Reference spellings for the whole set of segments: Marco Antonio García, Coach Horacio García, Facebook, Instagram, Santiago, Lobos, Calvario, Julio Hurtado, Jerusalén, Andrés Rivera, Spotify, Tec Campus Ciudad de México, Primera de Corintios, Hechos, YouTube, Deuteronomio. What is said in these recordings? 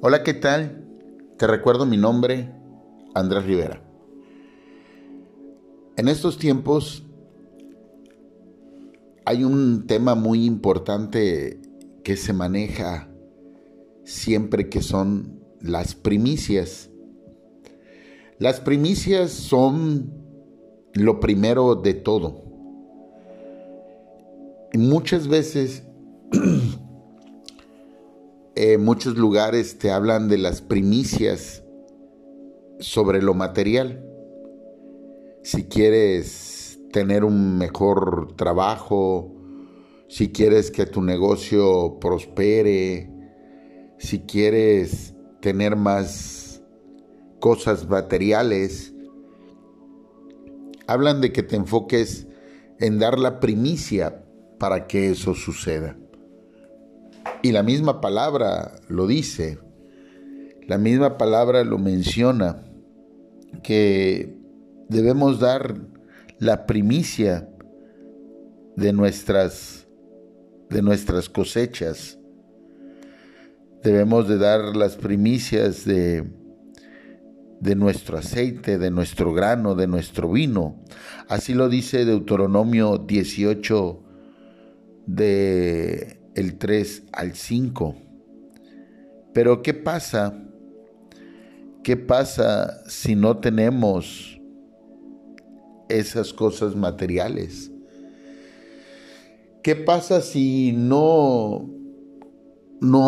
Hola, ¿qué tal? Te recuerdo mi nombre, Andrés Rivera. En estos tiempos hay un tema muy importante que se maneja siempre, que son las primicias. Las primicias son lo primero de todo. Muchas veces, muchos lugares te hablan de las primicias sobre lo material. Si quieres tener un mejor trabajo, si quieres que tu negocio prospere, si quieres tener más cosas materiales, hablan de que te enfoques en dar la primicia para que eso suceda. Y la misma palabra lo dice, la misma palabra lo menciona, que debemos dar la primicia de nuestras cosechas. Debemos de dar las primicias de nuestro aceite, de nuestro grano, de nuestro vino. Así lo dice Deuteronomio 18, del 3 al 5. Pero ¿qué pasa? ¿Qué pasa si no tenemos esas cosas materiales? ¿Qué pasa si no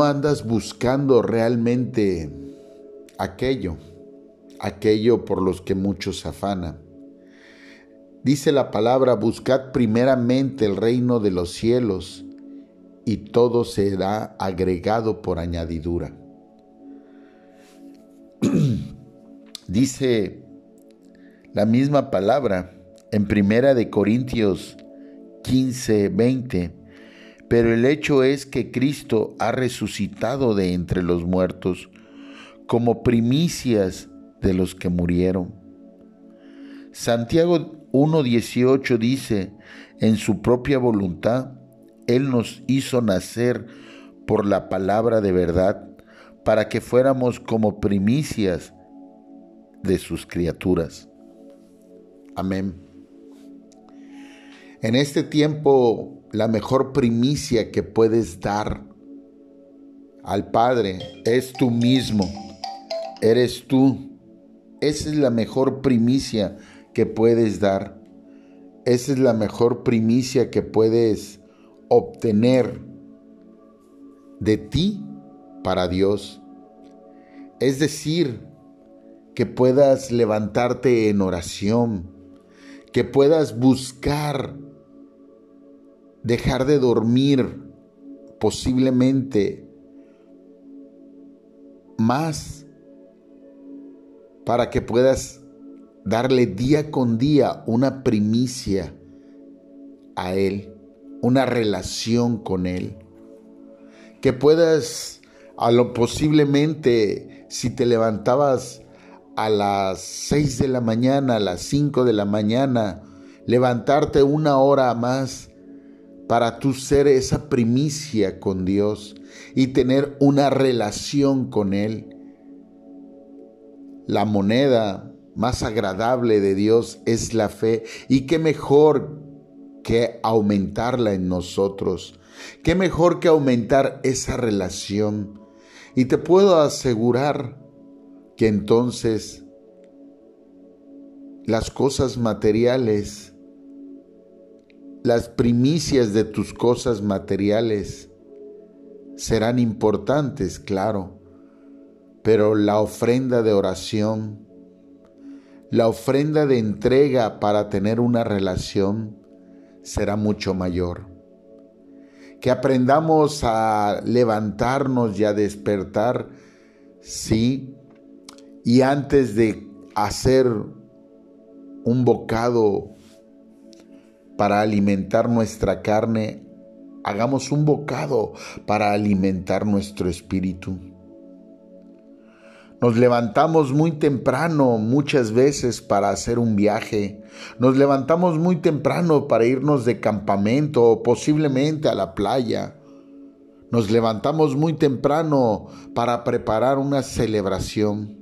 andas buscando realmente aquello por los que muchos afanan? Dice la palabra: buscad primeramente el reino de los cielos y todo será agregado por añadidura. Dice la misma palabra en Primera de Corintios 15:20, pero el hecho es que Cristo ha resucitado de entre los muertos como primicias de los que murieron. Santiago 1:18 dice: en su propia voluntad Él nos hizo nacer por la palabra de verdad, para que fuéramos como primicias de sus criaturas. Amén. En este tiempo, la mejor primicia que puedes dar al Padre es tú mismo. Eres tú. Esa es la mejor primicia que puedes dar. Esa es la mejor primicia que puedes obtener de ti para Dios. Es decir, que puedas levantarte en oración, que puedas buscar dejar de dormir posiblemente más, para que puedas darle día con día una primicia a Él, una relación con Él. Que puedas, a lo posiblemente, si te levantabas a las 6 de la mañana, a las 5 de la mañana, levantarte una hora más para tú ser esa primicia con Dios y tener una relación con Él. La moneda más agradable de Dios es la fe, y qué mejor que aumentarla en nosotros. Qué mejor que aumentar esa relación. Y te puedo asegurar que entonces las cosas materiales, las primicias de tus cosas materiales serán importantes, claro, pero la ofrenda de oración, la ofrenda de entrega para tener una relación será mucho mayor. Que aprendamos a levantarnos y a despertar, sí, y antes de hacer un bocado para alimentar nuestra carne, hagamos un bocado para alimentar nuestro espíritu. Nos levantamos muy temprano muchas veces para hacer un viaje. Nos levantamos muy temprano para irnos de campamento o posiblemente a la playa. Nos levantamos muy temprano para preparar una celebración.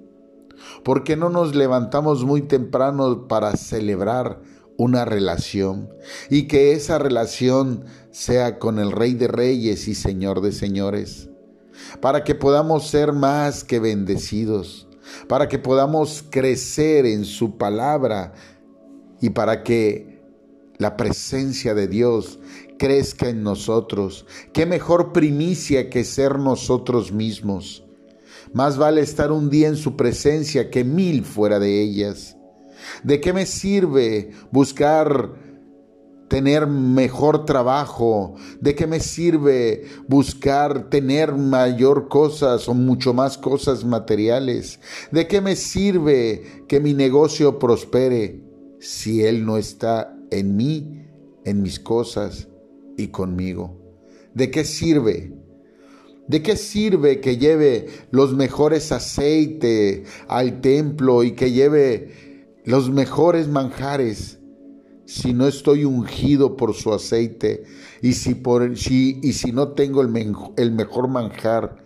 ¿Por qué no nos levantamos muy temprano para celebrar una relación? Y que esa relación sea con el Rey de Reyes y Señor de Señores. Para que podamos ser más que bendecidos. Para que podamos crecer en su palabra. Y para que la presencia de Dios crezca en nosotros. Qué mejor primicia que ser nosotros mismos. Más vale estar un día en su presencia que 1000 fuera de ellas. ¿De qué me sirve buscar tener mejor trabajo? ¿De qué me sirve buscar tener mayor cosas o mucho más cosas materiales? ¿De qué me sirve que mi negocio prospere si Él no está en mí, en mis cosas y conmigo? ¿De qué sirve? ¿De qué sirve que lleve los mejores aceites al templo y que lleve los mejores manjares si no estoy ungido por su aceite y si no tengo el mejor manjar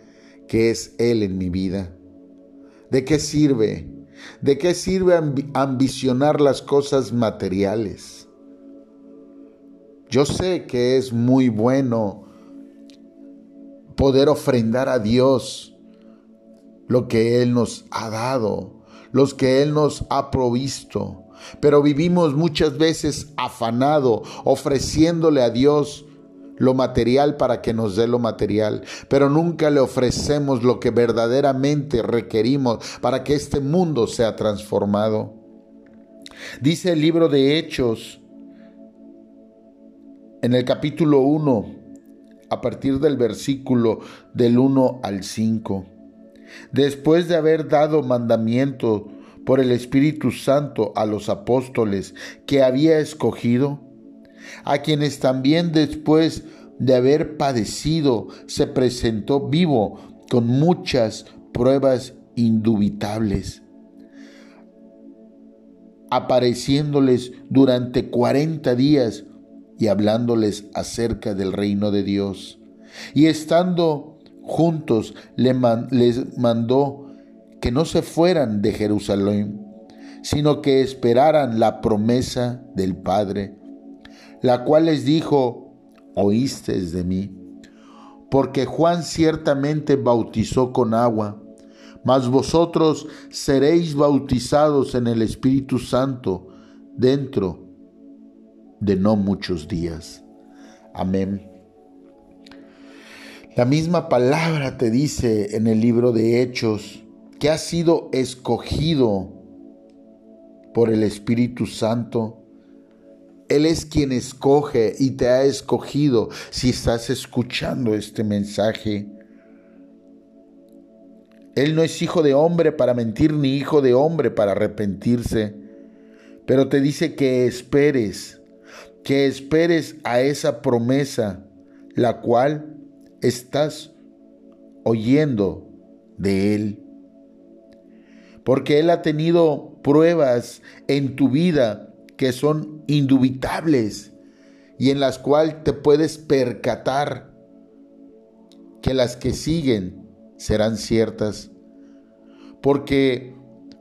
que es Él en mi vida? ¿De qué sirve? ¿De qué sirve ambicionar las cosas materiales? Yo sé que es muy bueno poder ofrendar a Dios lo que Él nos ha dado, los que Él nos ha provisto. Pero vivimos muchas veces afanado, ofreciéndole a Dios lo material para que nos dé lo material. Pero nunca le ofrecemos lo que verdaderamente requerimos para que este mundo sea transformado. Dice el libro de Hechos, en el capítulo 1, a partir del versículo del 1 al 5. Después de haber dado mandamiento por el Espíritu Santo a los apóstoles que había escogido, a quienes también después de haber padecido se presentó vivo con muchas pruebas indubitables, apareciéndoles durante 40 días y hablándoles acerca del reino de Dios. Y estando juntos, les mandó que no se fueran de Jerusalén, sino que esperaran la promesa del Padre, la cual les dijo: oísteis de mí, porque Juan ciertamente bautizó con agua, mas vosotros seréis bautizados en el Espíritu Santo dentro de no muchos días. Amén. La misma palabra te dice en el libro de Hechos que has sido escogido por el Espíritu Santo. Él es quien escoge y te ha escogido si estás escuchando este mensaje. Él no es hijo de hombre para mentir ni hijo de hombre para arrepentirse, pero te dice que esperes. Que esperes a esa promesa, la cual estás oyendo de Él. Porque Él ha tenido pruebas en tu vida que son indubitables y en las cuales te puedes percatar que las que siguen serán ciertas. Porque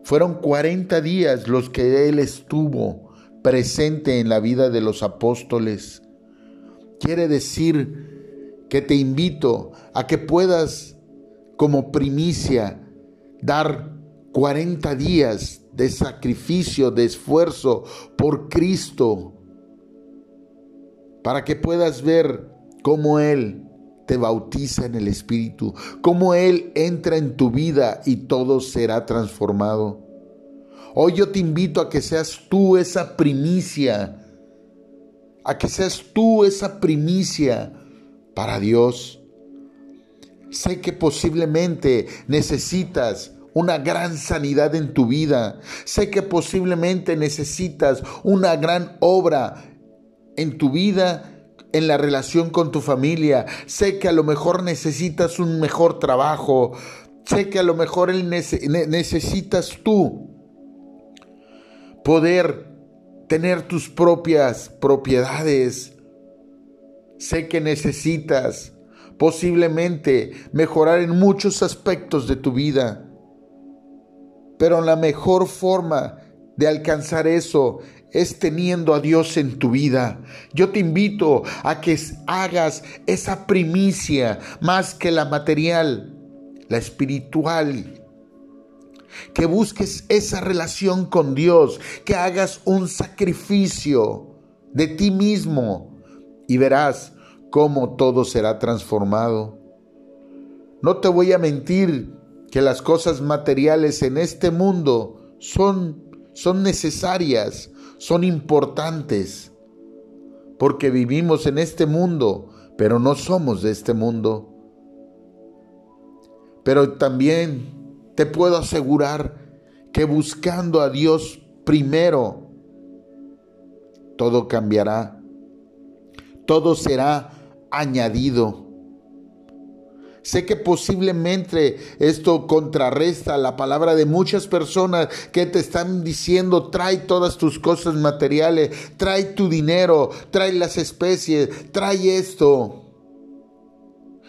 fueron 40 días los que Él estuvo presente en la vida de los apóstoles. Quiere decir que te invito a que puedas, como primicia, dar 40 días de sacrificio, de esfuerzo por Cristo, para que puedas ver cómo Él te bautiza en el Espíritu, cómo Él entra en tu vida y todo será transformado. Hoy yo te invito a que seas tú esa primicia, para Dios. Sé que posiblemente necesitas una gran sanidad en tu vida. Sé que posiblemente necesitas una gran obra en tu vida, en la relación con tu familia. Sé que a lo mejor necesitas un mejor trabajo. Sé que a lo mejor necesitas tú poder tener tus propias propiedades. Sé que necesitas posiblemente mejorar en muchos aspectos de tu vida. Pero la mejor forma de alcanzar eso es teniendo a Dios en tu vida. Yo te invito a que hagas esa primicia, más que la material, la espiritual. Que busques esa relación con Dios, que hagas un sacrificio de ti mismo y verás cómo todo será transformado. No te voy a mentir que las cosas materiales en este mundo son necesarias, son importantes, porque vivimos en este mundo, pero no somos de este mundo. Pero también te puedo asegurar que buscando a Dios primero, todo cambiará, todo será añadido. Sé que posiblemente esto contrarresta la palabra de muchas personas que te están diciendo: trae todas tus cosas materiales, trae tu dinero, trae las especies, trae esto.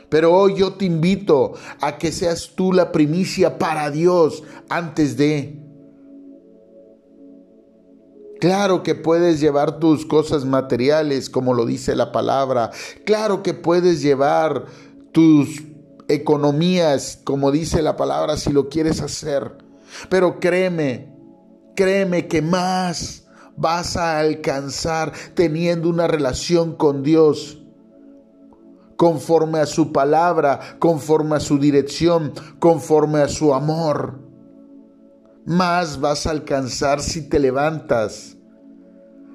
Pero hoy yo te invito a que seas tú la primicia para Dios antes de... Claro que puedes llevar tus cosas materiales, como lo dice la palabra. Claro que puedes llevar tus economías, como dice la palabra, si lo quieres hacer. Pero créeme que más vas a alcanzar teniendo una relación con Dios, conforme a su palabra, conforme a su dirección, conforme a su amor. Más vas a alcanzar si te levantas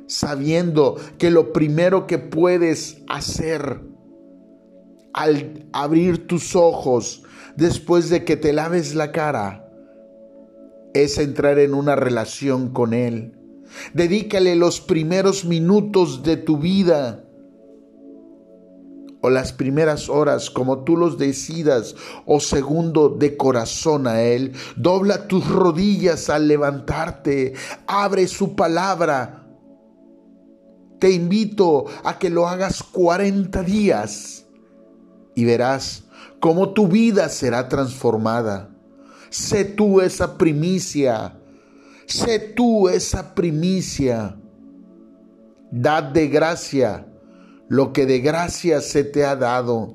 sabiendo que lo primero que puedes hacer al abrir tus ojos después de que te laves la cara es entrar en una relación con Él. Dedícale los primeros minutos de tu vida o las primeras horas, como tú los decidas, o segundo, de corazón a Él. Dobla tus rodillas al levantarte, abre su palabra. Te invito a que lo hagas 40 días y verás cómo tu vida será transformada. Sé tú esa primicia, sé tú esa primicia. Dad de gracia lo que de gracia se te ha dado,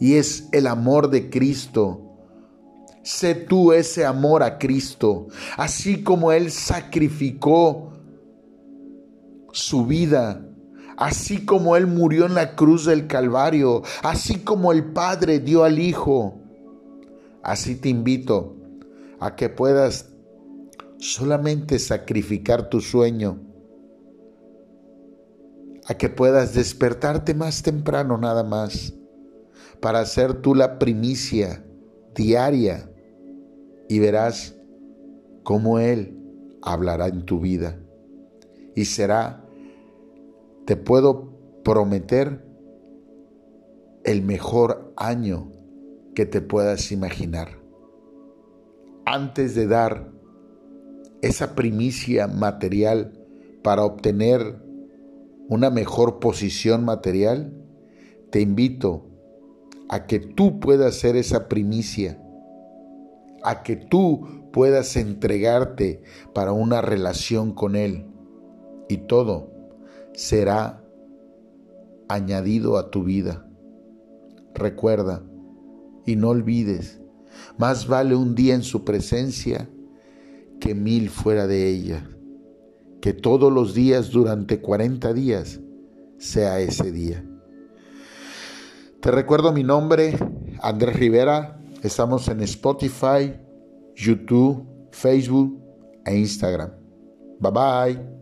y es el amor de Cristo. Sé tú ese amor a Cristo, así como Él sacrificó su vida, así como Él murió en la cruz del Calvario, así como el Padre dio al Hijo. Así te invito a que puedas solamente sacrificar tu sueño, a que puedas despertarte más temprano nada más para hacer tú la primicia diaria y verás cómo Él hablará en tu vida. Y será, te puedo prometer, el mejor año que te puedas imaginar. Antes de dar esa primicia material para obtener una mejor posición material, te invito a que tú puedas ser esa primicia, a que tú puedas entregarte para una relación con Él, y todo será añadido a tu vida. Recuerda y no olvides, más vale un día en su presencia que 1000 fuera de ella. Que todos los días durante 40 días sea ese día. Te recuerdo mi nombre, Andrés Rivera. Estamos en Spotify, YouTube, Facebook e Instagram. Bye bye.